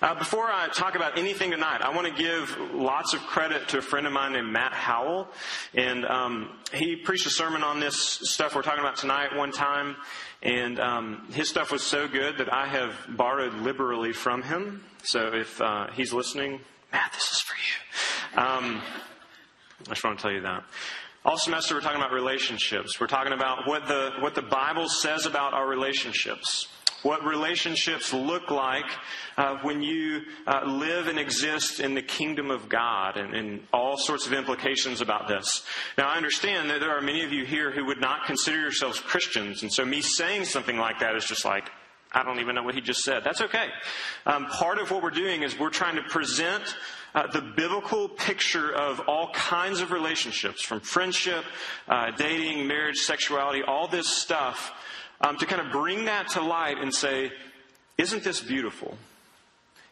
Before I talk about anything tonight, I want to give lots of credit to a friend of mine named Matt Howell. And he preached a sermon on this stuff we're talking about tonight one time. And his stuff was so good that I have borrowed liberally from him. So if he's listening, Matt, this is for you. I just want to tell you that. All semester we're talking about relationships. We're talking about what the Bible says about our relationships. What relationships look like when you live and exist in the kingdom of God, and all sorts of implications about this. Now, I understand that there are many of you here who would not consider yourselves Christians, and so me saying something like that is just like, I don't even know what he just said. That's okay. Part of what we're doing is we're trying to present the biblical picture of all kinds of relationships, from friendship, dating, marriage, sexuality, all this stuff. To kind of bring that to light and say, isn't this beautiful?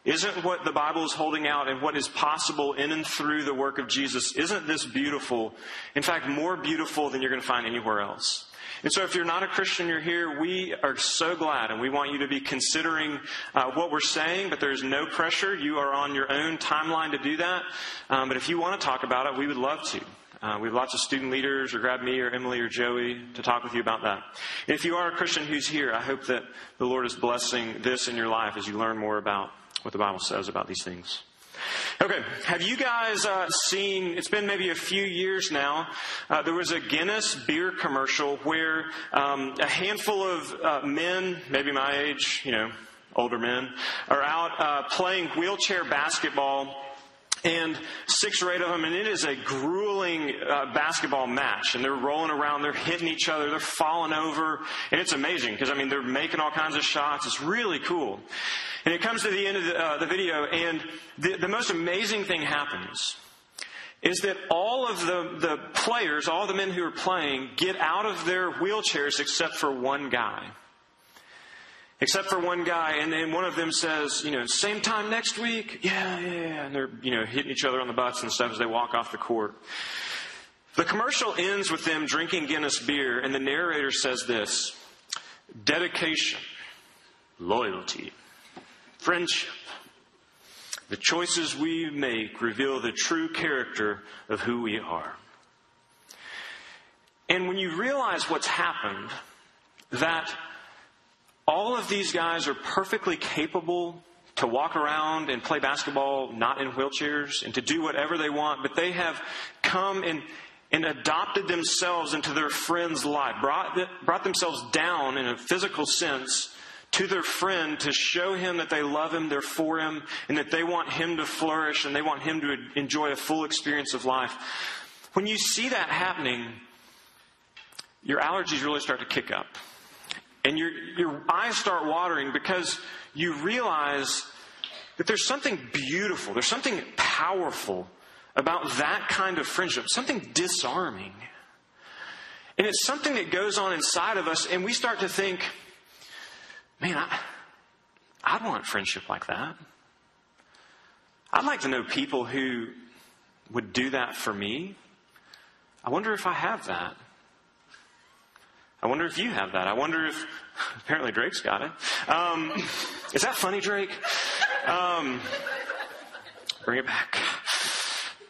Isn't what the Bible is holding out and what is possible in and through the work of Jesus, isn't this beautiful? In fact, more beautiful than you're going to find anywhere else. And so if you're not a Christian, you're here, we are so glad, and we want you to be considering what we're saying, but there's no pressure. You are on your own timeline to do that. But if you want to talk about it, we would love to. We have lots of student leaders, or grab me or Emily or Joey to talk with you about that. And if you are a Christian who's here, I hope that the Lord is blessing this in your life as you learn more about what the Bible says about these things. Okay, have you guys seen, it's been maybe a few years now, there was a Guinness beer commercial where a handful of men, maybe my age, you know, older men, are out playing wheelchair basketball. And 6 or 8 of them, and it is a grueling basketball match. And they're rolling around, they're hitting each other, they're falling over. And it's amazing because, I mean, they're making all kinds of shots. It's really cool. And it comes to the end of the video, and the most amazing thing happens is that all of the players, all the men who are playing, get out of their wheelchairs except for one guy. Except for one guy, and then one of them says, you know, same time next week? Yeah. And they're, you know, hitting each other on the butts and stuff as they walk off the court. The commercial ends with them drinking Guinness beer, and the narrator says this: dedication, loyalty, friendship. The choices we make reveal the true character of who we are. And when you realize what's happened, that all of these guys are perfectly capable to walk around and play basketball, not in wheelchairs, and to do whatever they want, but they have come and adopted themselves into their friend's life, brought themselves down in a physical sense to their friend to show him that they love him, they're for him, and that they want him to flourish and they want him to enjoy a full experience of life. When you see that happening, your allergies really start to kick up. And your eyes start watering because you realize that there's something beautiful, there's something powerful about that kind of friendship, something disarming. And it's something that goes on inside of us, and we start to think, man, I'd want friendship like that. I'd like to know people who would do that for me. I wonder if I have that. I wonder if you have that. I wonder if, apparently Drake's got it. Is that funny, Drake? Bring it back.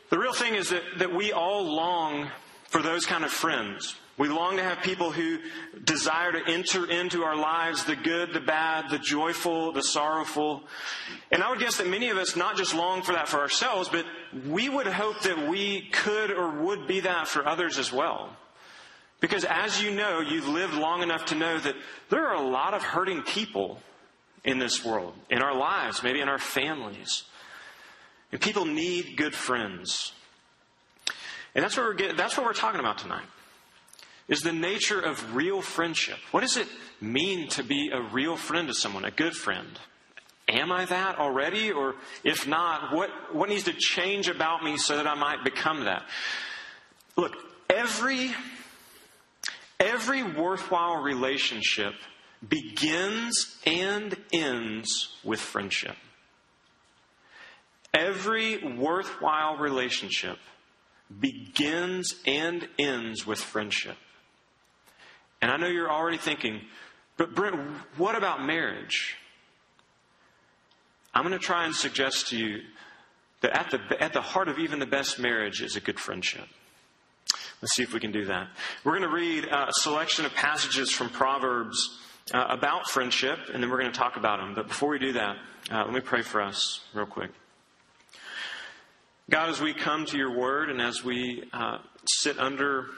The real thing is that we all long for those kind of friends. We long to have people who desire to enter into our lives, the good, the bad, the joyful, the sorrowful. And I would guess that many of us not just long for that for ourselves, but we would hope that we could or would be that for others as well. Because as you know, you've lived long enough to know that there are a lot of hurting people in this world, in our lives, maybe in our families. And people need good friends. And that's what we're talking about tonight, is the nature of real friendship. What does it mean to be a real friend to someone, a good friend? Am I that already? Or if not, what needs to change about me so that I might become that? Look, Every worthwhile relationship begins and ends with friendship. Every worthwhile relationship begins and ends with friendship. And I know you're already thinking, but Brent, what about marriage? I'm going to try and suggest to you that at the heart of even the best marriage is a good friendship. Let's see if we can do that. We're going to read a selection of passages from Proverbs about friendship, and then we're going to talk about them. But before we do that, let me pray for us real quick. God, as we come to your word and as we sit under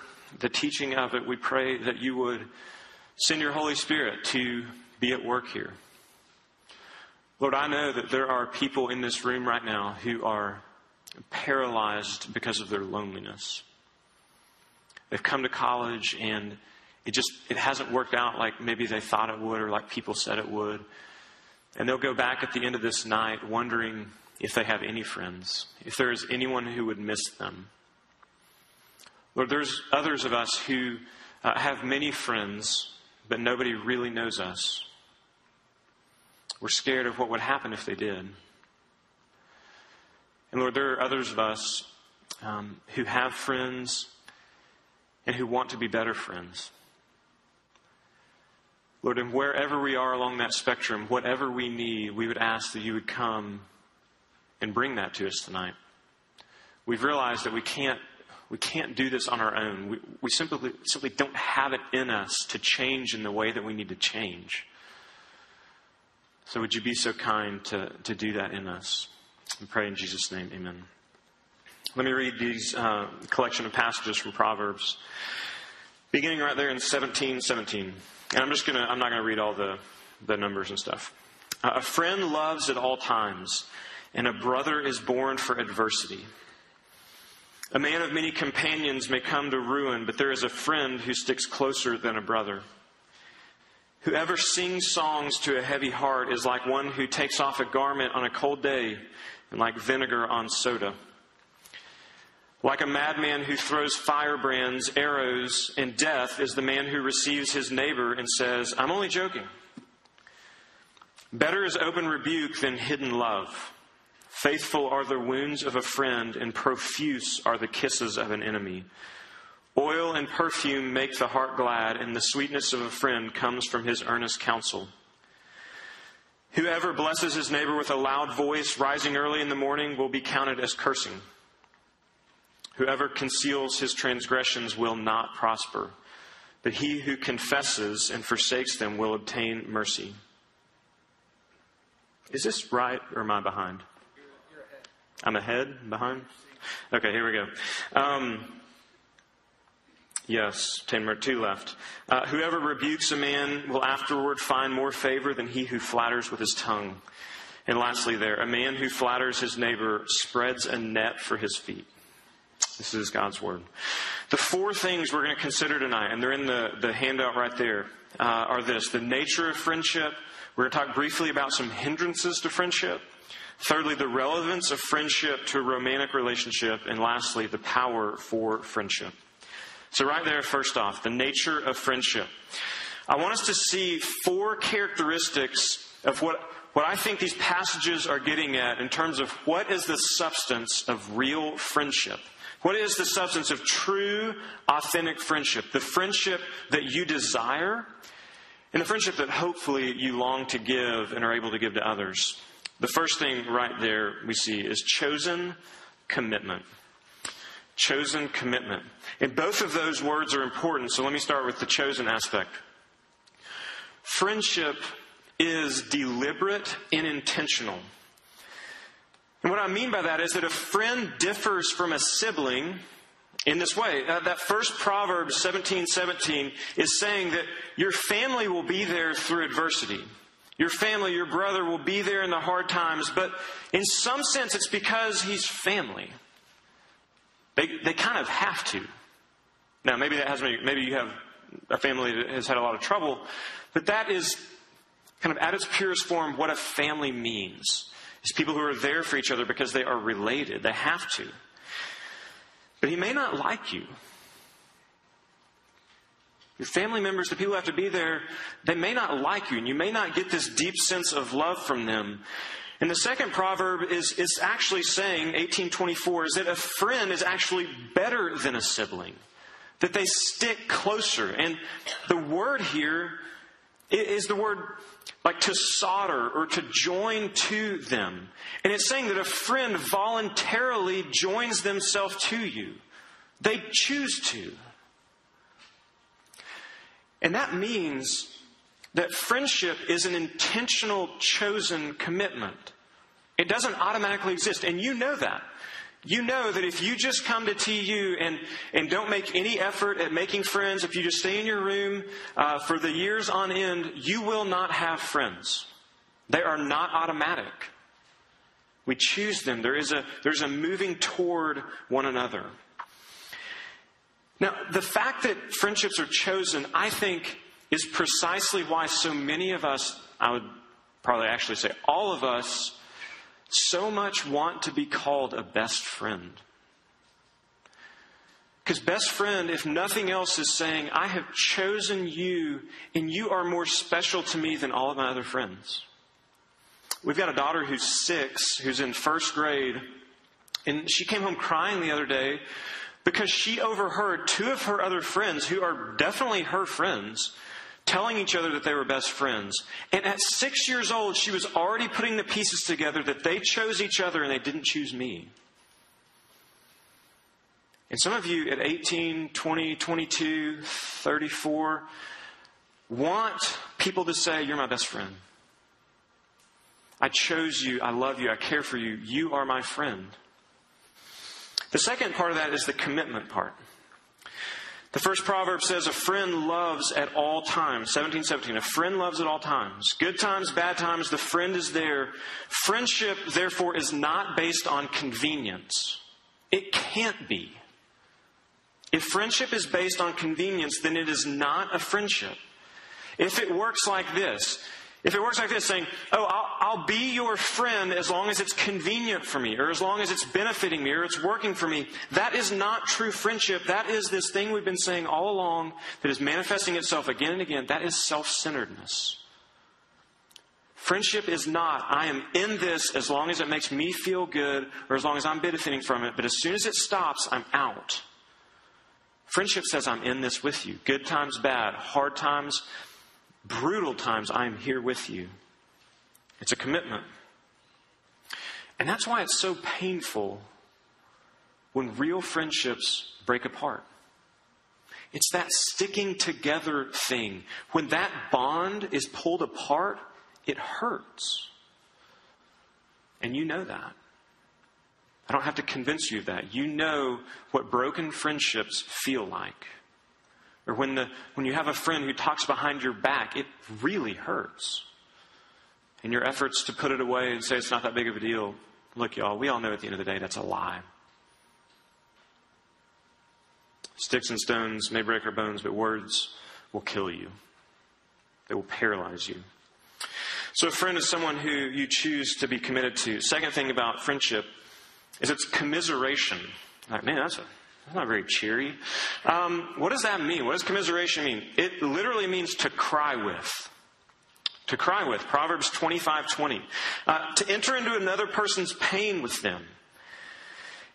the teaching of it, we pray that you would send your Holy Spirit to be at work here. Lord, I know that there are people in this room right now who are paralyzed because of their loneliness. They've come to college and it hasn't worked out like maybe they thought it would or like people said it would. And they'll go back at the end of this night wondering if they have any friends, if there is anyone who would miss them. Lord, there's others of us who have many friends, but nobody really knows us. We're scared of what would happen if they did. And Lord, there are others of us who have friends and who want to be better friends. Lord, and wherever we are along that spectrum, whatever we need, we would ask that you would come and bring that to us tonight. We've realized that we can't do this on our own. We simply don't have it in us to change in the way that we need to change. So would you be so kind to do that in us? We pray in Jesus' name, amen. Let me read these collection of passages from Proverbs, beginning right there in 17:17. And I'm not gonna read all the numbers and stuff. A friend loves at all times, and a brother is born for adversity. A man of many companions may come to ruin, but there is a friend who sticks closer than a brother. Whoever sings songs to a heavy heart is like one who takes off a garment on a cold day and like vinegar on soda. Like a madman who throws firebrands, arrows, and death is the man who receives his neighbor and says, "I'm only joking." Better is open rebuke than hidden love. Faithful are the wounds of a friend, and profuse are the kisses of an enemy. Oil and perfume make the heart glad, and the sweetness of a friend comes from his earnest counsel. Whoever blesses his neighbor with a loud voice, rising early in the morning, will be counted as cursing. Whoever conceals his transgressions will not prosper, but he who confesses and forsakes them will obtain mercy. Is this right, or am I behind? I'm ahead? Behind? Okay, here we go. Yes, 2 left. Whoever rebukes a man will afterward find more favor than he who flatters with his tongue. And lastly there, a man who flatters his neighbor spreads a net for his feet. This is God's word. The 4 things we're going to consider tonight, and they're in the handout right there, are this. The nature of friendship. We're going to talk briefly about some hindrances to friendship. Thirdly, the relevance of friendship to a romantic relationship. And lastly, the power for friendship. So right there, first off, the nature of friendship. I want us to see 4 characteristics of what I think these passages are getting at in terms of what is the substance of real friendship. What is the substance of true, authentic friendship? The friendship that you desire and the friendship that hopefully you long to give and are able to give to others. The first thing right there we see is chosen commitment. Chosen commitment. And both of those words are important, so let me start with the chosen aspect. Friendship is deliberate and intentional. And what I mean by that is that a friend differs from a sibling in this way. That first Proverbs 17:17 is saying that your family will be there through adversity. Your family, your brother will be there in the hard times, but in some sense it's because he's family. They kind of have to. Now maybe you have a family that has had a lot of trouble, but that is kind of at its purest form what a family means. It's people who are there for each other because they are related. They have to. But he may not like you. Your family members, the people who have to be there, they may not like you, and you may not get this deep sense of love from them. And the second proverb is actually saying, 18:24, is that a friend is actually better than a sibling, that they stick closer. And the word here is the word like to solder or to join to them. And it's saying that a friend voluntarily joins themselves to you. They choose to. And that means that friendship is an intentional, chosen commitment. It doesn't automatically exist. And you know that. You know that if you just come to TU and don't make any effort at making friends, if you just stay in your room for the years on end, you will not have friends. They are not automatic. We choose them. There's a moving toward one another. Now, the fact that friendships are chosen, I think, is precisely why so many of us, I would probably actually say all of us, so much want to be called a best friend. Because best friend, if nothing else, is saying, I have chosen you and you are more special to me than all of my other friends. We've got a daughter who's 6, who's in first grade, and she came home crying the other day because she overheard 2 of her other friends, who are definitely her friends, telling each other that they were best friends. And at 6 years old, she was already putting the pieces together that they chose each other and they didn't choose me. And some of you at 18, 20, 22, 34 want people to say, you're my best friend. I chose you. I love you. I care for you. You are my friend. The second part of that is the commitment part. The first proverb says, a friend loves at all times. 17:17. A friend loves at all times. Good times, bad times, the friend is there. Friendship, therefore, is not based on convenience. It can't be. If friendship is based on convenience, then it is not a friendship. If it works like this, saying, I'll be your friend as long as it's convenient for me, or as long as it's benefiting me, or it's working for me, that is not true friendship. That is this thing we've been saying all along that is manifesting itself again and again. That is self-centeredness. Friendship is not, I am in this as long as it makes me feel good, or as long as I'm benefiting from it, but as soon as it stops, I'm out. Friendship says, I'm in this with you. Good times, bad. Hard times, brutal times, I am here with you. It's a commitment. And that's why it's so painful when real friendships break apart. It's that sticking together thing. When that bond is pulled apart, it hurts. And you know that. I don't have to convince you of that. You know what broken friendships feel like. Or when you have a friend who talks behind your back, it really hurts. And your efforts to put it away and say it's not that big of a deal, look, y'all, we all know at the end of the day that's a lie. Sticks and stones may break our bones, but words will kill you. They will paralyze you. So a friend is someone who you choose to be committed to. Second thing about friendship is it's commiseration. Like, man, that's not very cheery. What does that mean? What does commiseration mean? It literally means to cry with. To cry with. Proverbs 25:20. To enter into another person's pain with them.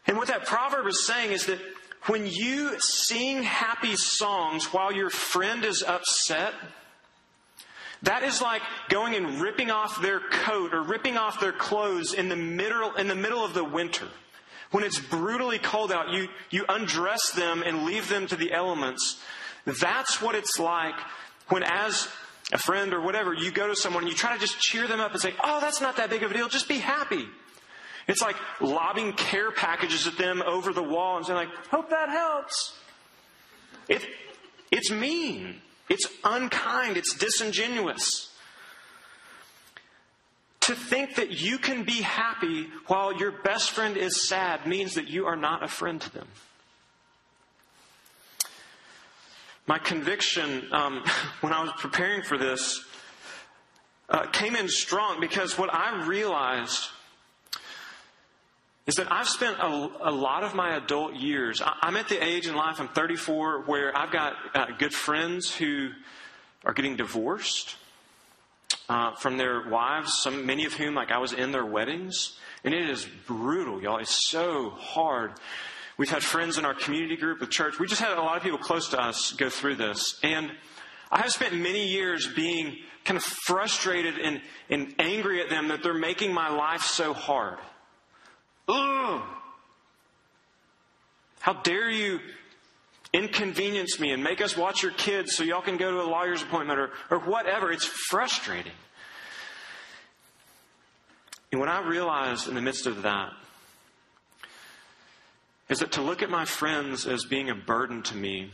And what that proverb is saying is that when you sing happy songs while your friend is upset, that is like going and ripping off their coat or ripping off their clothes in the middle of the winter. When it's brutally cold out, you undress them and leave them to the elements. That's what it's like when, as a friend or whatever, you go to someone and you try to just cheer them up and say, oh, that's not that big of a deal. Just be happy. It's like lobbing care packages at them over the wall and saying, like, hope that helps. It's mean. It's unkind. It's disingenuous. To think that you can be happy while your best friend is sad means that you are not a friend to them. My conviction when I was preparing for this came in strong because what I realized is that I've spent a lot of my adult years. I'm at the age in life, I'm 34, where I've got good friends who are getting divorced from their wives, many of whom, like, I was in their weddings. And it is brutal, y'all. It's so hard. We've had friends in our community group, the church. We just had a lot of people close to us go through this. And I have spent many years being kind of frustrated and angry at them that they're making my life so hard. Ugh! How dare you inconvenience me and make us watch your kids so y'all can go to a lawyer's appointment or whatever. It's frustrating. And what I realized in the midst of that is that to look at my friends as being a burden to me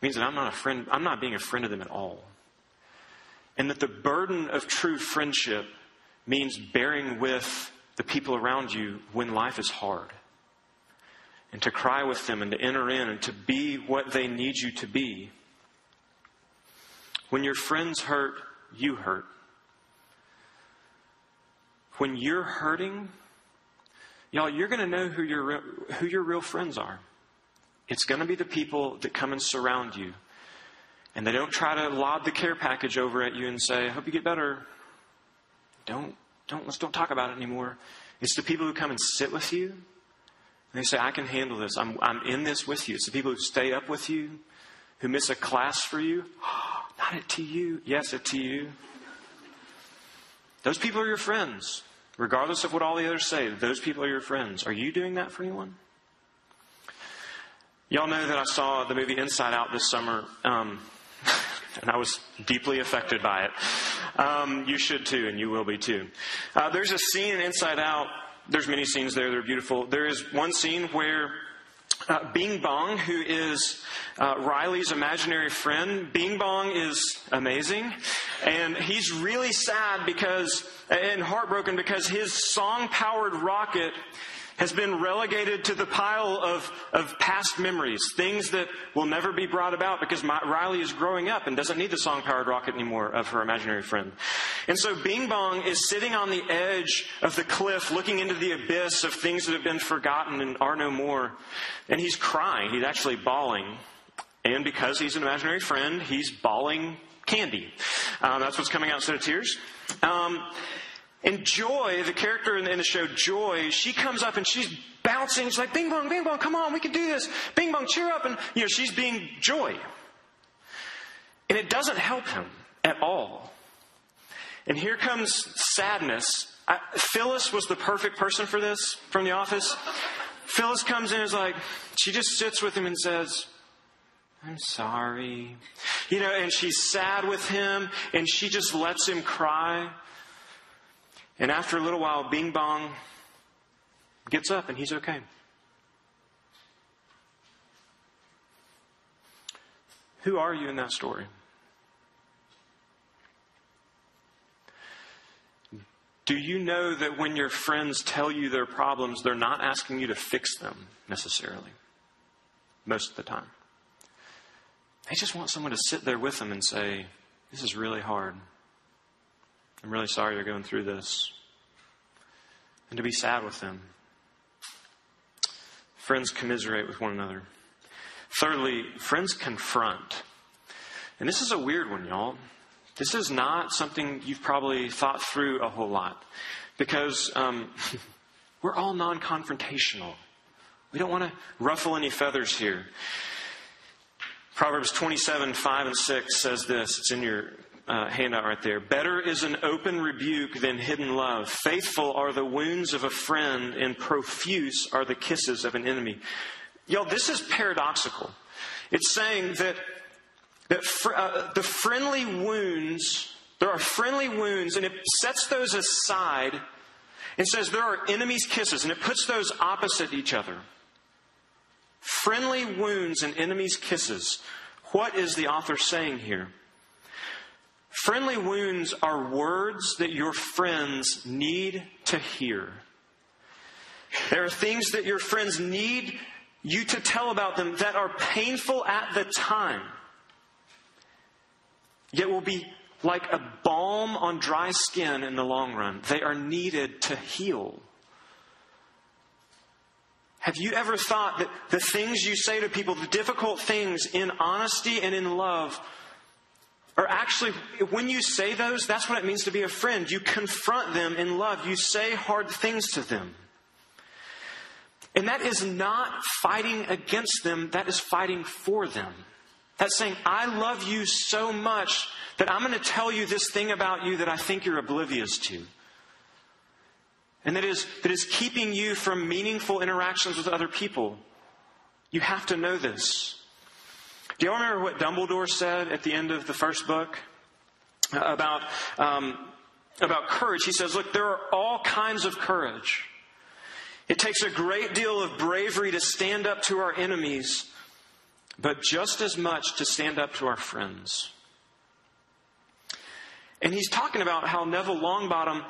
means that I'm not a friend. I'm not being a friend of them at all. And that the burden of true friendship means bearing with the people around you when life is hard. And to cry with them and to enter in and to be what they need you to be. When your friends hurt, you hurt. When you're hurting, y'all, you're going to know who your real friends are. It's going to be the people that come and surround you. And they don't try to lob the care package over at you and say, I hope you get better. Let's don't talk about it anymore. It's the people who come and sit with you. And they say, I can handle this. I'm in this with you. It's the people who stay up with you, who miss a class for you. Oh, not at TU. Yes, at TU. Those people are your friends. Regardless of what all the others say, those people are your friends. Are you doing that for anyone? Y'all know that I saw the movie Inside Out this summer, and I was deeply affected by it. You should too, and you will be too. There's a scene in Inside Out. There's many scenes there that are beautiful. There is one scene where Bing Bong, who is Riley's imaginary friend, Bing Bong is amazing. And he's really sad and heartbroken because his song-powered rocket has been relegated to the pile of past memories, things that will never be brought about because Riley is growing up and doesn't need the song-powered rocket anymore of her imaginary friend. And so Bing Bong is sitting on the edge of the cliff looking into the abyss of things that have been forgotten and are no more. And he's crying. He's actually bawling. And because he's an imaginary friend, he's bawling candy. That's what's coming out instead of tears. And Joy, the character in the show, Joy, she comes up and she's bouncing. She's like, Bing Bong, come on, we can do this. Bing Bong, cheer up. And, you know, she's being Joy. And it doesn't help him at all. And here comes sadness. Phyllis was the perfect person for this from The Office. Phyllis comes in and is like, she just sits with him and says, I'm sorry. You know, and she's sad with him and she just lets him cry. And after a little while, Bing Bong gets up and he's okay. Who are you in that story? Do you know that when your friends tell you their problems, they're not asking you to fix them necessarily? Most of the time. They just want someone to sit there with them and say, this is really hard. I'm really sorry you're going through this. And to be sad with them. Friends commiserate with one another. Thirdly, friends confront. And this is a weird one, y'all. This is not something you've probably thought through a whole lot. Because we're all non-confrontational. We don't want to ruffle any feathers here. Proverbs 27:5-6 says this. It's in your handout right there. Better is an open rebuke than hidden love. Faithful are the wounds of a friend, and profuse are the kisses of an enemy. Y'all, this is paradoxical. It's saying that the friendly wounds, there are friendly wounds, and it sets those aside and says there are enemy's kisses, and it puts those opposite each other. Friendly wounds and enemy's kisses. What is the author saying here? Friendly wounds are words that your friends need to hear. There are things that your friends need you to tell about them that are painful at the time, yet will be like a balm on dry skin in the long run. They are needed to heal. Have you ever thought that the things you say to people, the difficult things in honesty and in love, or actually, when you say those, that's what it means to be a friend. You confront them in love. You say hard things to them. And that is not fighting against them. That is fighting for them. That's saying, I love you so much that I'm going to tell you this thing about you that I think you're oblivious to. And that is keeping you from meaningful interactions with other people. You have to know this. Do y'all remember what Dumbledore said at the end of the first book about courage? He says, look, there are all kinds of courage. It takes a great deal of bravery to stand up to our enemies, but just as much to stand up to our friends. And he's talking about how Neville Longbottom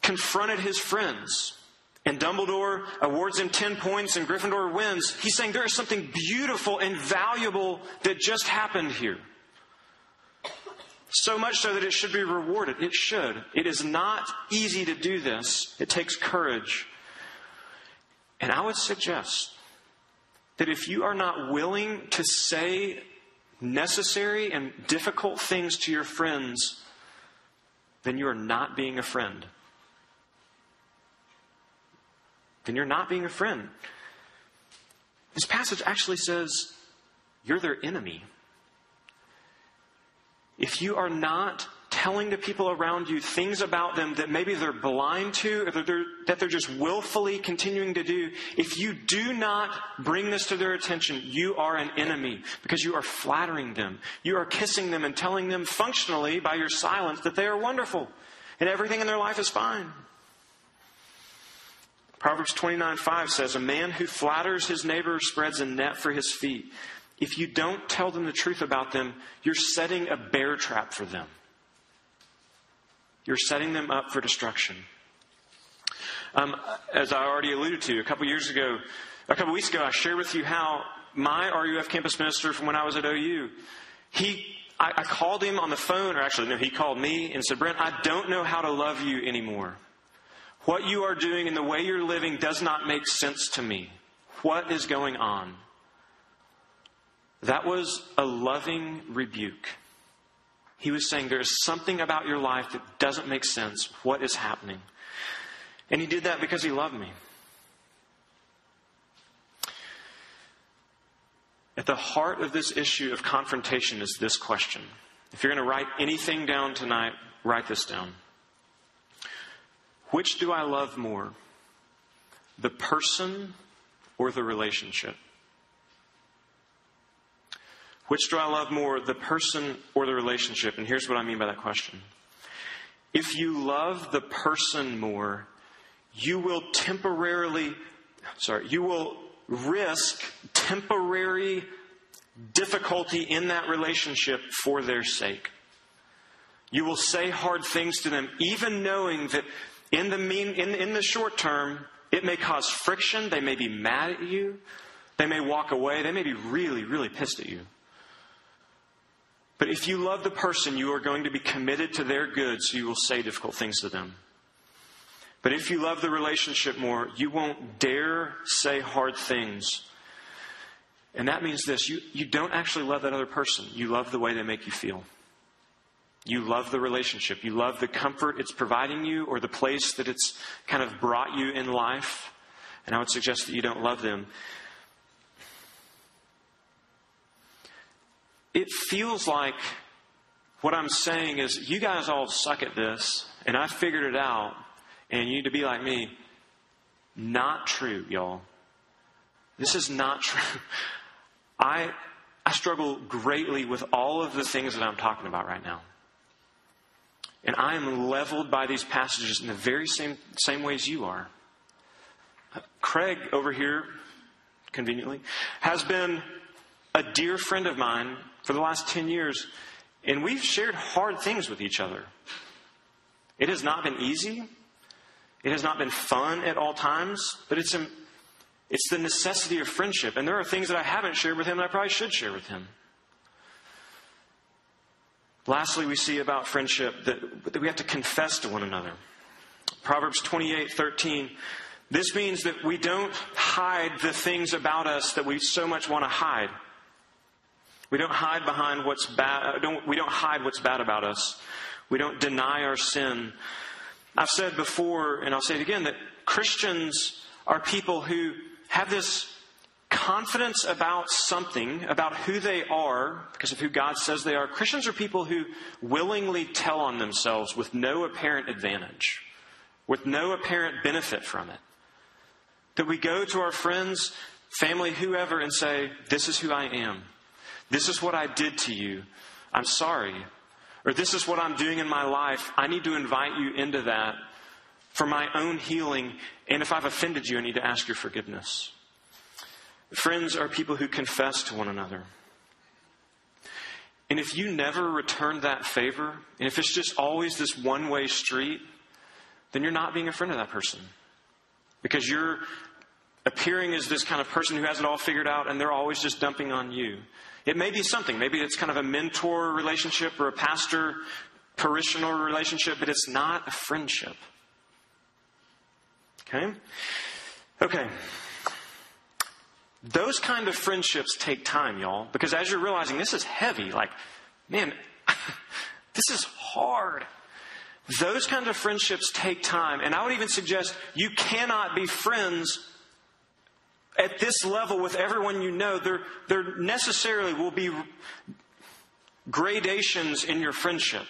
confronted his friends. And Dumbledore awards him 10 points and Gryffindor wins. He's saying there is something beautiful and valuable that just happened here. So much so that it should be rewarded. It should. It is not easy to do this. It takes courage. And I would suggest that if you are not willing to say necessary and difficult things to your friends, then you are not being a friend. Then you're not being a friend. This passage actually says you're their enemy. If you are not telling the people around you things about them that maybe they're blind to, or that they're just willfully continuing to do, if you do not bring this to their attention, you are an enemy because you are flattering them. You are kissing them and telling them functionally by your silence that they are wonderful and everything in their life is fine. Proverbs 29:5 says, a man who flatters his neighbor spreads a net for his feet. If you don't tell them the truth about them, you're setting a bear trap for them. You're setting them up for destruction. As I already alluded to, a couple weeks ago, I shared with you how my RUF campus minister from when I was at OU, I called him on the phone, or actually, no, he called me and said, Brent, I don't know how to love you anymore. What you are doing and the way you're living does not make sense to me. What is going on? That was a loving rebuke. He was saying there is something about your life that doesn't make sense. What is happening? And he did that because he loved me. At the heart of this issue of confrontation is this question. If you're going to write anything down tonight, write this down. Which do I love more, the person or the relationship? Which do I love more, the person or the relationship? And here's what I mean by that question. If you love the person more, you will risk temporary difficulty in that relationship for their sake. You will say hard things to them, even knowing that in the short term, it may cause friction. They may be mad at you. They may walk away. They may be really, really pissed at you. But if you love the person, you are going to be committed to their good, so you will say difficult things to them. But if you love the relationship more, you won't dare say hard things. And that means this. You don't actually love that other person. You love the way they make you feel. You love the relationship. You love the comfort it's providing you or the place that it's kind of brought you in life. And I would suggest that you don't love them. It feels like what I'm saying is you guys all suck at this and I figured it out and you need to be like me. Not true, y'all. This is not true. I struggle greatly with all of the things that I'm talking about right now. And I am leveled by these passages in the very same ways you are. Craig over here, conveniently, has been a dear friend of mine for the last 10 years. And we've shared hard things with each other. It has not been easy. It has not been fun at all times. But it's the necessity of friendship. And there are things that I haven't shared with him that I probably should share with him. Lastly, we see about friendship that we have to confess to one another. Proverbs 28:13. This means that we don't hide the things about us that we so much want to hide. We don't hide behind what's bad. We don't hide what's bad about us. We don't deny our sin. I've said before, and I'll say it again, that Christians are people who have this confidence about something, about who they are, because of who God says they are. Christians are people who willingly tell on themselves with no apparent advantage, with no apparent benefit from it. That we go to our friends, family, whoever, and say, this is who I am. This is what I did to you. I'm sorry. Or this is what I'm doing in my life. I need to invite you into that for my own healing. And if I've offended you, I need to ask your forgiveness. Friends are people who confess to one another. And if you never return that favor, and if it's just always this one-way street, then you're not being a friend of that person. Because you're appearing as this kind of person who has it all figured out, and they're always just dumping on you. It may be something. Maybe it's kind of a mentor relationship or a pastor-parishioner relationship, but it's not a friendship. Okay. Those kind of friendships take time, y'all, because as you're realizing, this is heavy. Like, man, this is hard. Those kinds of friendships take time. And I would even suggest you cannot be friends at this level with everyone you know. There necessarily will be gradations in your friendship.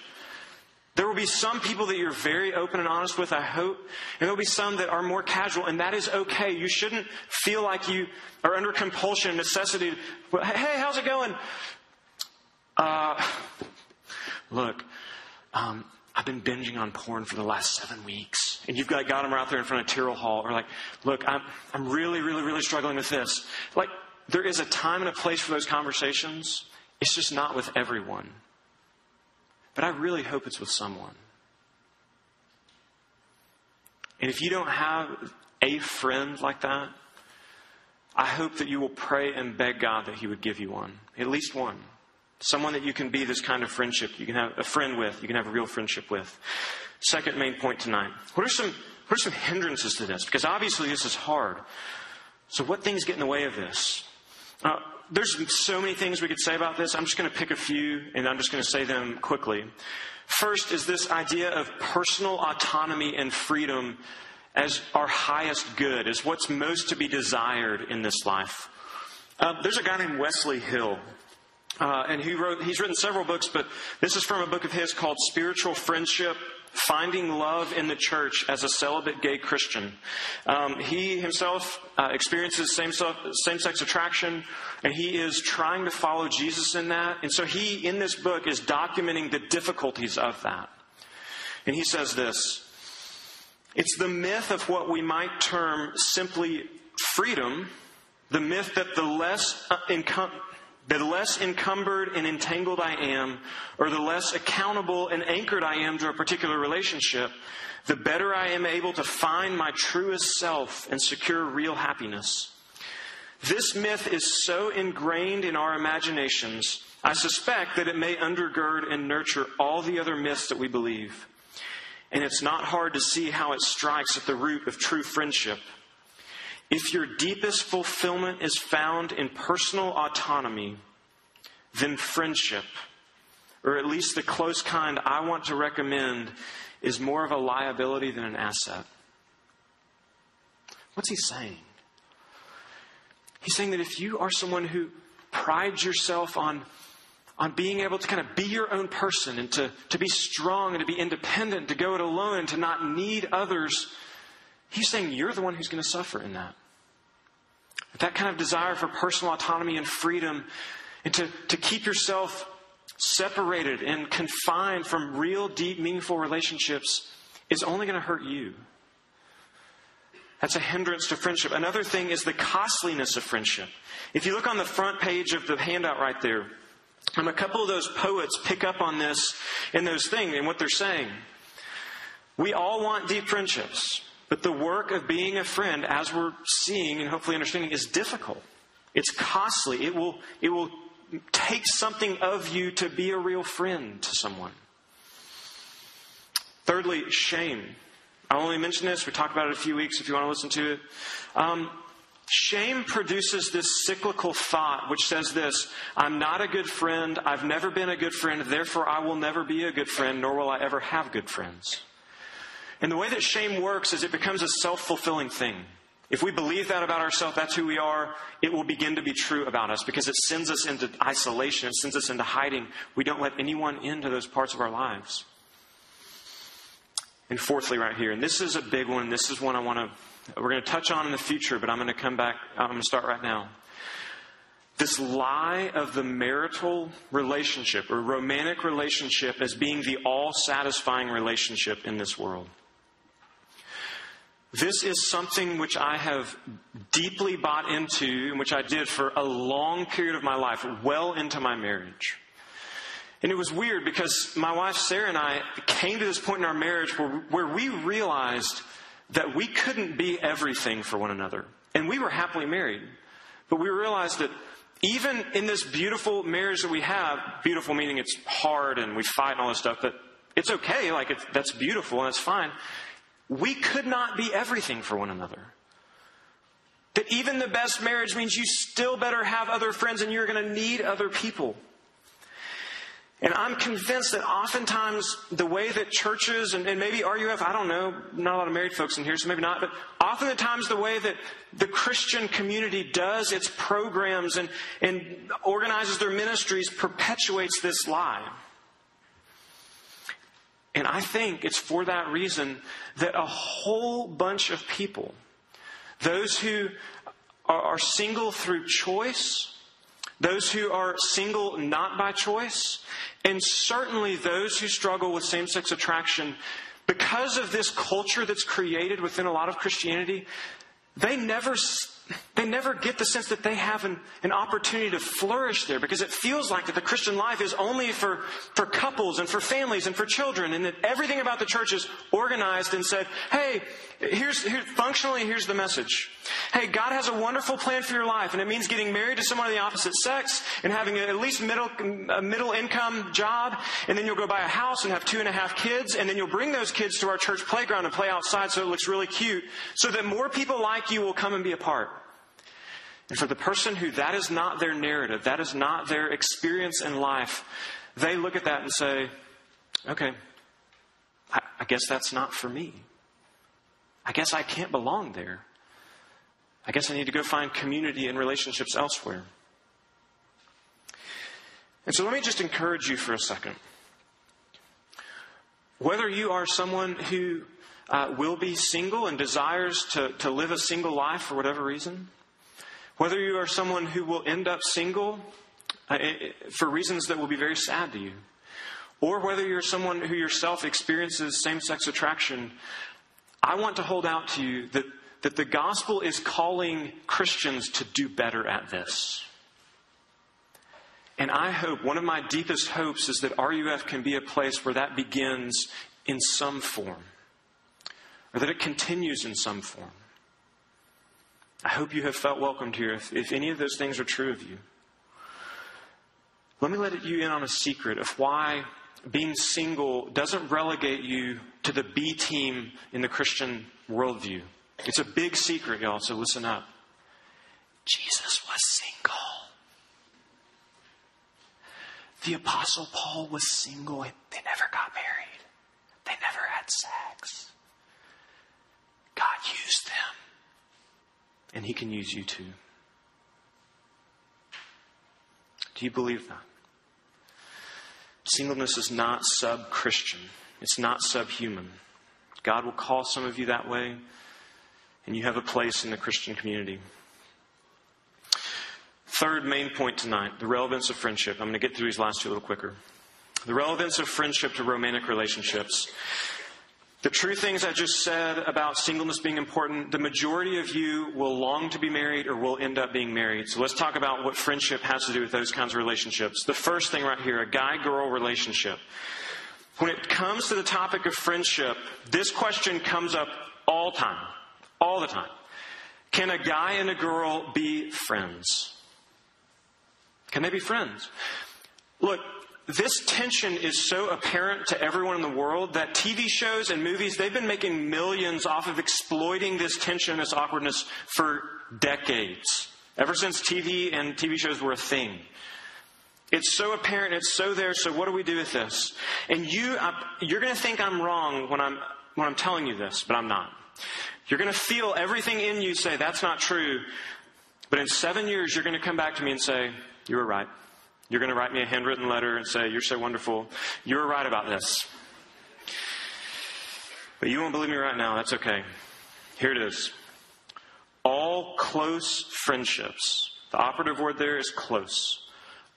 There will be some people that you're very open and honest with, I hope. And there will be some that are more casual, and that is okay. You shouldn't feel like you are under compulsion and necessity. Hey, how's it going? Look, I've been binging on porn for the last 7 weeks. And you've got them out there in front of Tyrrell Hall. Or like, look, I'm really, really, really struggling with this. Like, there is a time and a place for those conversations. It's just not with everyone. But I really hope it's with someone. And if you don't have a friend like that, I hope that you will pray and beg God that He would give you one. At least one. Someone that you can be this kind of friendship. You can have a friend with. You can have a real friendship with. Second main point tonight. What are some hindrances to this? Because obviously this is hard. So what things get in the way of this? There's so many things we could say about this. I'm just going to pick a few, and I'm just going to say them quickly. First is this idea of personal autonomy and freedom as our highest good, as what's most to be desired in this life. There's a guy named Wesley Hill, and he's written several books, but this is from a book of his called Spiritual Friendship: Finding Love in the Church as a Celibate Gay Christian. He himself experiences same-sex attraction, and he is trying to follow Jesus in that. And so he, in this book, is documenting the difficulties of that. And he says this: it's the myth of what we might term simply freedom, the myth that the less encumbered and entangled I am, or the less accountable and anchored I am to a particular relationship, the better I am able to find my truest self and secure real happiness. This myth is so ingrained in our imaginations, I suspect that it may undergird and nurture all the other myths that we believe. And it's not hard to see how it strikes at the root of true friendship. If your deepest fulfillment is found in personal autonomy, then friendship, or at least the close kind I want to recommend, is more of a liability than an asset. What's he saying? He's saying that if you are someone who prides yourself on being able to kind of be your own person and to be strong and to be independent, to go it alone, and to not need others, he's saying you're the one who's going to suffer in that. That kind of desire for personal autonomy and freedom, and to keep yourself separated and confined from real, deep, meaningful relationships, is only going to hurt you. That's a hindrance to friendship. Another thing is the costliness of friendship. If you look on the front page of the handout right there, and a couple of those poets pick up on this and those things and what they're saying. We all want deep friendships. But the work of being a friend, as we're seeing and hopefully understanding, is difficult. It's costly. It will take something of you to be a real friend to someone. Thirdly, shame. I only mentioned this. We talked about it a few weeks if you want to listen to it. Shame produces this cyclical thought which says this: I'm not a good friend. I've never been a good friend. Therefore, I will never be a good friend, nor will I ever have good friends. And the way that shame works is it becomes a self-fulfilling thing. If we believe that about ourselves, that's who we are, it will begin to be true about us because it sends us into isolation. It sends us into hiding. We don't let anyone into those parts of our lives. And fourthly, right here, and this is a big one. This is one we're going to touch on in the future, but I'm going to come back. I'm going to start right now. This lie of the marital relationship or romantic relationship as being the all-satisfying relationship in this world. This is something which I have deeply bought into and which I did for a long period of my life, well into my marriage. And it was weird because my wife Sarah and I came to this point in our marriage where we realized that we couldn't be everything for one another. And we were happily married. But we realized that even in this beautiful marriage that we have, beautiful meaning it's hard and we fight and all this stuff, but it's okay, like that's beautiful and that's fine. We could not be everything for one another. That even the best marriage means you still better have other friends and you're going to need other people. And I'm convinced that oftentimes the way that churches and maybe RUF, I don't know, not a lot of married folks in here, so maybe not, but oftentimes the way that the Christian community does its programs and organizes their ministries perpetuates this lie. And I think it's for that reason that a whole bunch of people, those who are single through choice, those who are single not by choice, and certainly those who struggle with same-sex attraction, because of this culture that's created within a lot of Christianity, they never get the sense that they have an opportunity to flourish there, because it feels like that the Christian life is only for couples and for families and for children, and that everything about the church is organized and said, hey, here's the message. Hey, God has a wonderful plan for your life, and it means getting married to someone of the opposite sex and having at least a middle income job, and then you'll go buy a house and have 2.5 kids, and then you'll bring those kids to our church playground and play outside so it looks really cute, so that more people like you will come and be a part. And for the person who that is not their narrative, that is not their experience in life, they look at that and say, okay, I guess that's not for me. I guess I can't belong there. I guess I need to go find community and relationships elsewhere. And so let me just encourage you for a second. Whether you are someone who will be single and desires to live a single life for whatever reason, whether you are someone who will end up single for reasons that will be very sad to you, or whether you're someone who yourself experiences same-sex attraction, I want to hold out to you that the gospel is calling Christians to do better at this. And I hope, one of my deepest hopes is that RUF can be a place where that begins in some form, or that it continues in some form. I hope you have felt welcomed here if any of those things are true of you. Let me let you in on a secret of why being single doesn't relegate you to the B team in the Christian worldview. It's a big secret, y'all, so listen up. Jesus was single. The Apostle Paul was single. They never got married. They never had sex. God used them. And He can use you too. Do you believe that? Singleness is not sub-Christian. It's not sub-human. God will call some of you that way, and you have a place in the Christian community. Third main point tonight, the relevance of friendship. I'm going to get through these last two a little quicker. The relevance of friendship to romantic relationships. The true things I just said about singleness being important, the majority of you will long to be married or will end up being married. So let's talk about what friendship has to do with those kinds of relationships. The first thing right here, a guy-girl relationship. When it comes to the topic of friendship, this question comes up all the time. Can a guy and a girl be friends? Can they be friends? Look, this tension is so apparent to everyone in the world that TV shows and movies, they've been making millions off of exploiting this tension, this awkwardness for decades. Ever since TV and TV shows were a thing. It's so apparent, it's so there, so what do we do with this? And you're going to think I'm wrong when I'm telling you this, but I'm not. You're going to feel everything in you say, that's not true. But in 7 years, you're going to come back to me and say, you were right. You're going to write me a handwritten letter and say, you're so wonderful. You were right about this. But you won't believe me right now. That's okay. Here it is. All close friendships. The operative word there is close.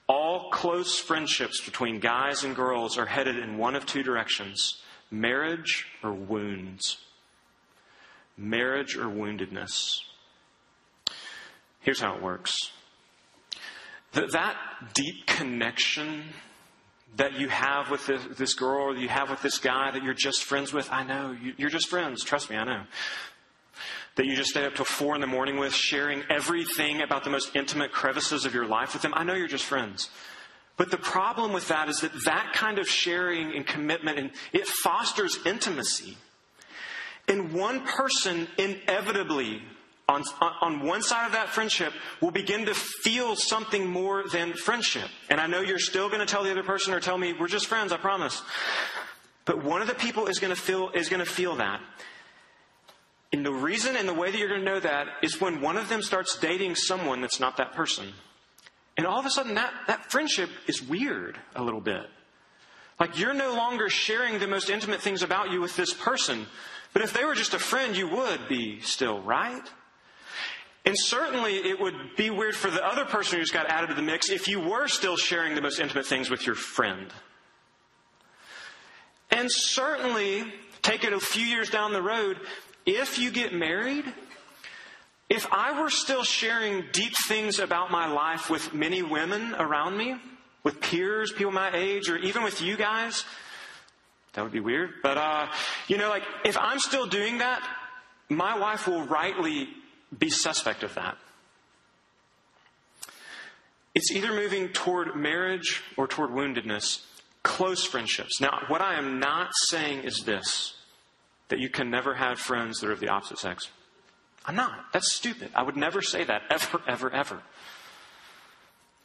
All close friendships between guys and girls are headed in one of two directions. Marriage or wounds. Marriage or woundedness. Here's how it works. That deep connection that you have with this girl or you have with this guy that you're just friends with, I know. You're just friends. Trust me, I know. That you just stay up till 4 a.m. with, sharing everything about the most intimate crevices of your life with them. I know you're just friends. But the problem with that is that kind of sharing and commitment, and it fosters intimacy. And one person inevitably on one side of that friendship will begin to feel something more than friendship. And I know you're still going to tell the other person or tell me, we're just friends, I promise. But one of the people is going to feel that. And the reason and the way that you're going to know that is when one of them starts dating someone that's not that person. And all of a sudden that friendship is weird a little bit. Like you're no longer sharing the most intimate things about you with this person. But if they were just a friend, you would be still, right? And certainly it would be weird for the other person who just got added to the mix if you were still sharing the most intimate things with your friend. And certainly, take it a few years down the road, if you get married, if I were still sharing deep things about my life with many women around me, with peers, people my age, or even with you guys, that would be weird. But, if I'm still doing that, my wife will rightly be suspect of that. It's either moving toward marriage or toward woundedness. Close friendships. Now, what I am not saying is this, that you can never have friends that are of the opposite sex. I'm not. That's stupid. I would never say that, ever, ever, ever.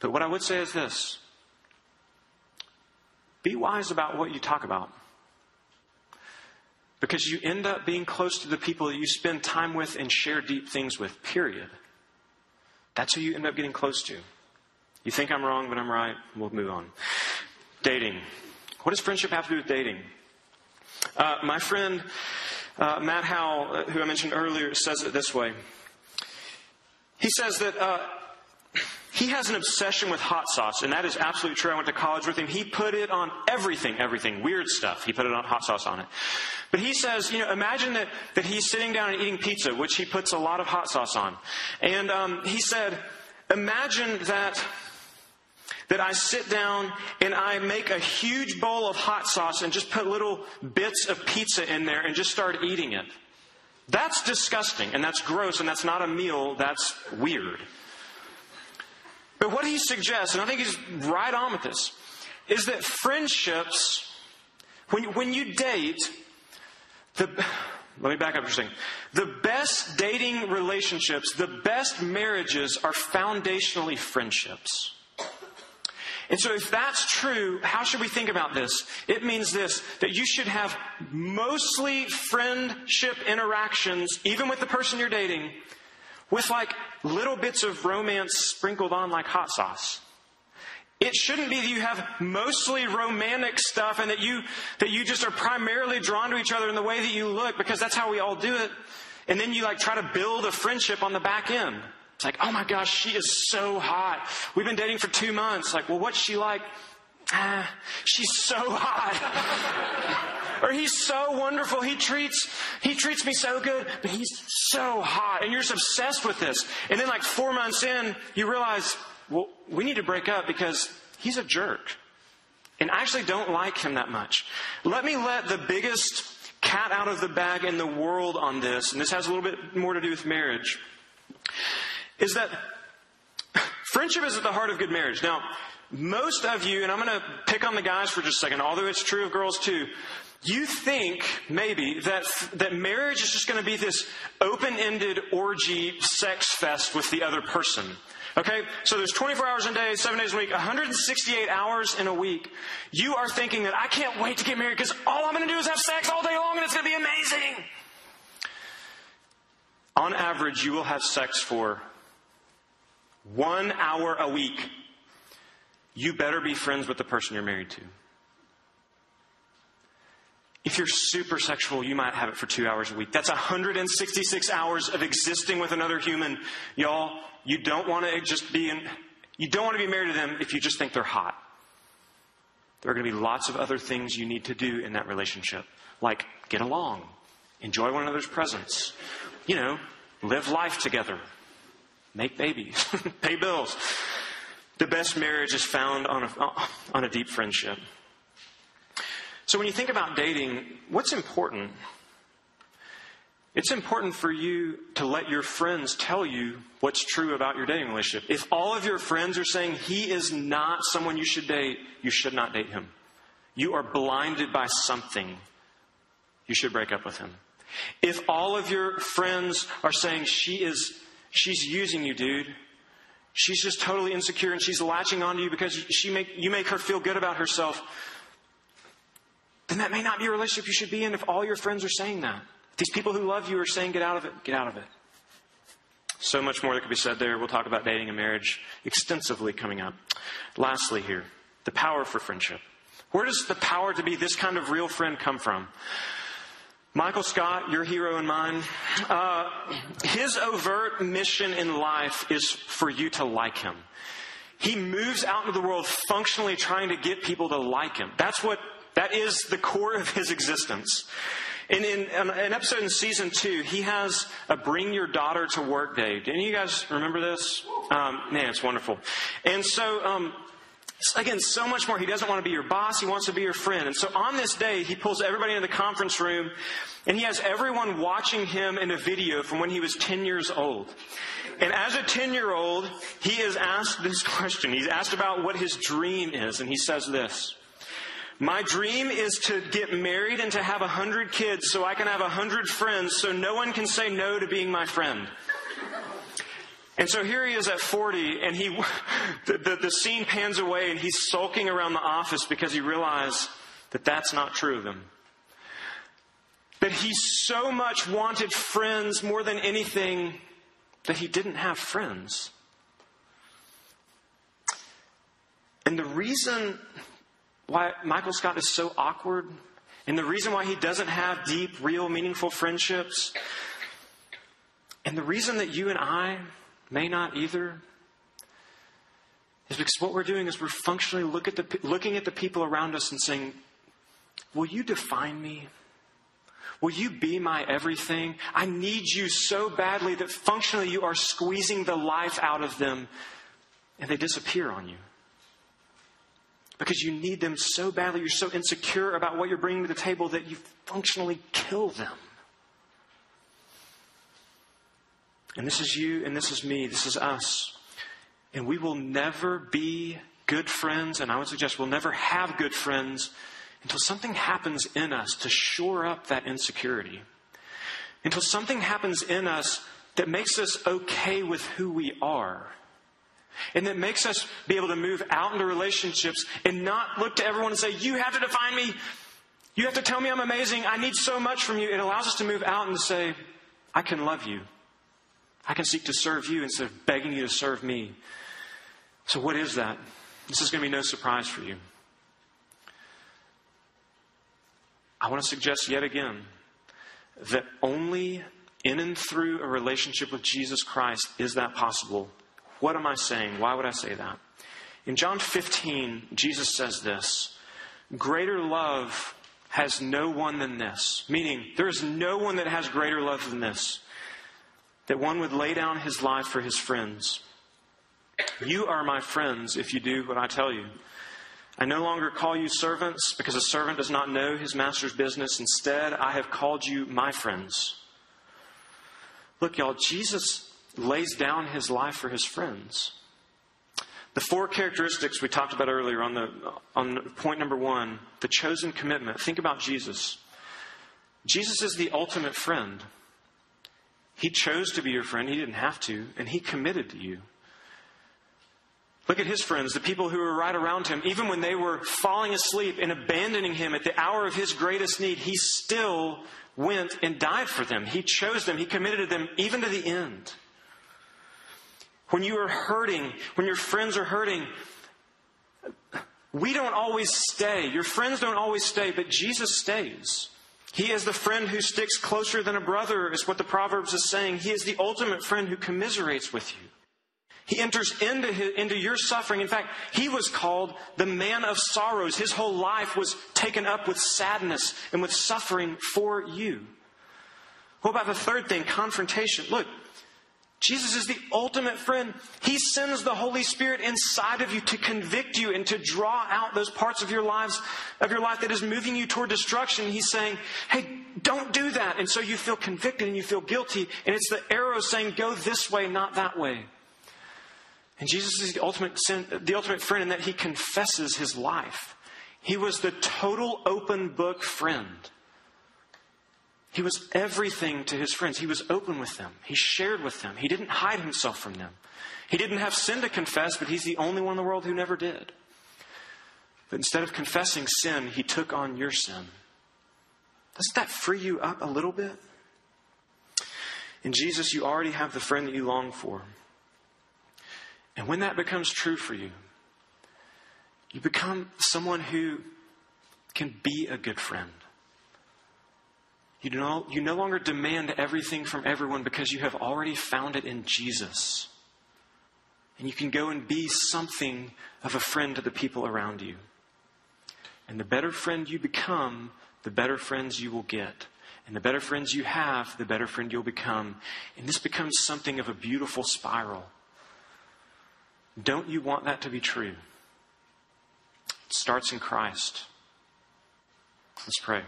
But what I would say is this. Be wise about what you talk about. Because you end up being close to the people that you spend time with and share deep things with, period. That's who you end up getting close to. You think I'm wrong, but I'm right. We'll move on. Dating. What does friendship have to do with dating? My friend Matt Howell, who I mentioned earlier, says it this way. He says that he has an obsession with hot sauce, and that is absolutely true. I went to college with him. He put it on everything, weird stuff. He put it on hot sauce on it. But he says, imagine that he's sitting down and eating pizza, which he puts a lot of hot sauce on. And he said, imagine that I sit down and I make a huge bowl of hot sauce and just put little bits of pizza in there and just start eating it. That's disgusting, and that's gross, and that's not a meal. That's weird. But what he suggests, and I think he's right on with this, is that friendships, when you date, let me back up for a second. The best dating relationships, the best marriages are foundationally friendships. And so if that's true, how should we think about this? It means this, that you should have mostly friendship interactions, even with the person you're dating, with like little bits of romance sprinkled on like hot sauce. It shouldn't be that you have mostly romantic stuff and that you just are primarily drawn to each other in the way that you look, because that's how we all do it. And then you like try to build a friendship on the back end. It's like, oh my gosh, she is so hot. We've been dating for 2 months. Like, well, what's she like? Ah, she's so hot. Or he's so wonderful. He treats me so good, but he's so hot. And you're just obsessed with this. And then like 4 months in, you realize, well, we need to break up because he's a jerk. And I actually don't like him that much. Let me let the biggest cat out of the bag in the world on this, and this has a little bit more to do with marriage, is that friendship is at the heart of good marriage. Now, most of you, and I'm going to pick on the guys for just a second, although it's true of girls too, you think maybe that marriage is just going to be this open-ended orgy sex fest with the other person. Okay, so there's 24 hours a day, 7 days a week, 168 hours in a week. You are thinking that I can't wait to get married because all I'm going to do is have sex all day long and it's going to be amazing. on average, you will have sex for 1 hour a week, you better be friends with the person you're married to. If you're super sexual, you might have it for 2 hours a week. That's 166 hours of existing with another human. Y'all, you don't want to just be in, you don't want to be married to them if you just think they're hot. There are going to be lots of other things you need to do in that relationship, like get along, enjoy one another's presence, you know, live life together, make babies, pay bills. The best marriage is found on a deep friendship. So when you think about dating, what's important? It's important for you to let your friends tell you what's true about your dating relationship. If all of your friends are saying he is not someone you should date, you should not date him. You are blinded by something. You should break up with him. If all of your friends are saying she's using you, dude. She's just totally insecure and she's latching onto you because you make her feel good about herself. Then that may not be a relationship you should be in if all your friends are saying that. These people who love you are saying, get out of it, get out of it. So much more that could be said there. We'll talk about dating and marriage extensively coming up. Lastly here, the power for friendship. Where does the power to be this kind of real friend come from? Michael Scott, your hero and mine, his overt mission in life is for you to like him. He moves out into the world functionally trying to get people to like him. That is the core of his existence. And in an episode in season 2, he has a bring your daughter to work day. Do any of you guys remember this? Man, it's wonderful. And so, again, so much more. He doesn't want to be your boss. He wants to be your friend. And so on this day, he pulls everybody into the conference room and he has everyone watching him in a video from when he was 10 years old. And as a 10-year-old, he is asked this question. He's asked about what his dream is. And he says this. My dream is to get married and to have 100 kids so I can have 100 friends so no one can say no to being my friend. And so here he is at 40 and the scene pans away and he's sulking around the office because he realized that that's not true of him. That he so much wanted friends more than anything that he didn't have friends. And the reason why Michael Scott is so awkward, and the reason why he doesn't have deep, real, meaningful friendships, and the reason that you and I may not either, is because what we're doing is we're functionally looking at the people around us and saying, will you define me? Will you be my everything? I need you so badly that functionally you are squeezing the life out of them, and they disappear on you. Because you need them so badly, you're so insecure about what you're bringing to the table that you functionally kill them. And this is you, and this is me, this is us. And we will never be good friends, and I would suggest we'll never have good friends until something happens in us to shore up that insecurity. Until something happens in us that makes us okay with who we are. And that makes us be able to move out into relationships and not look to everyone and say, you have to define me. You have to tell me I'm amazing. I need so much from you. It allows us to move out and to say, I can love you. I can seek to serve you instead of begging you to serve me. So what is that? This is going to be no surprise for you. I want to suggest yet again that only in and through a relationship with Jesus Christ is that possible. What am I saying? Why would I say that? In John 15, Jesus says this, greater love has no one than this. Meaning, there is no one that has greater love than this, that one would lay down his life for his friends. You are my friends if you do what I tell you. I no longer call you servants because a servant does not know his master's business. Instead, I have called you my friends. Look, y'all, Jesus lays down his life for his friends. The four characteristics we talked about earlier on point number 1, the chosen commitment. Think about Jesus. Jesus is the ultimate friend. He chose to be your friend. He didn't have to, and he committed to you. Look at his friends, the people who were right around him. Even when they were falling asleep and abandoning him at the hour of his greatest need, he still went and died for them. He chose them. He committed to them even to the end. When you are hurting, when your friends are hurting, we don't always stay. Your friends don't always stay, but Jesus stays. He is the friend who sticks closer than a brother, is what the Proverbs is saying. He is the ultimate friend who commiserates with you. He enters into your suffering. In fact, he was called the man of sorrows. His whole life was taken up with sadness and with suffering for you. What about the third thing? Confrontation. Look, Jesus is the ultimate friend. He sends the Holy Spirit inside of you to convict you and to draw out those parts of your life that is moving you toward destruction. He's saying, hey, don't do that. And so you feel convicted and you feel guilty. And it's the arrow saying, go this way, not that way. And Jesus is the ultimate friend in that he confesses his life. He was the total open book friend. He was everything to his friends. He was open with them. He shared with them. He didn't hide himself from them. He didn't have sin to confess, but he's the only one in the world who never did. But instead of confessing sin, he took on your sin. Doesn't that free you up a little bit? In Jesus, you already have the friend that you long for. And when that becomes true for you, you become someone who can be a good friend. You no longer demand everything from everyone because you have already found it in Jesus. And you can go and be something of a friend to the people around you. And the better friend you become, the better friends you will get. And the better friends you have, the better friend you'll become. And this becomes something of a beautiful spiral. Don't you want that to be true? It starts in Christ. Let's pray.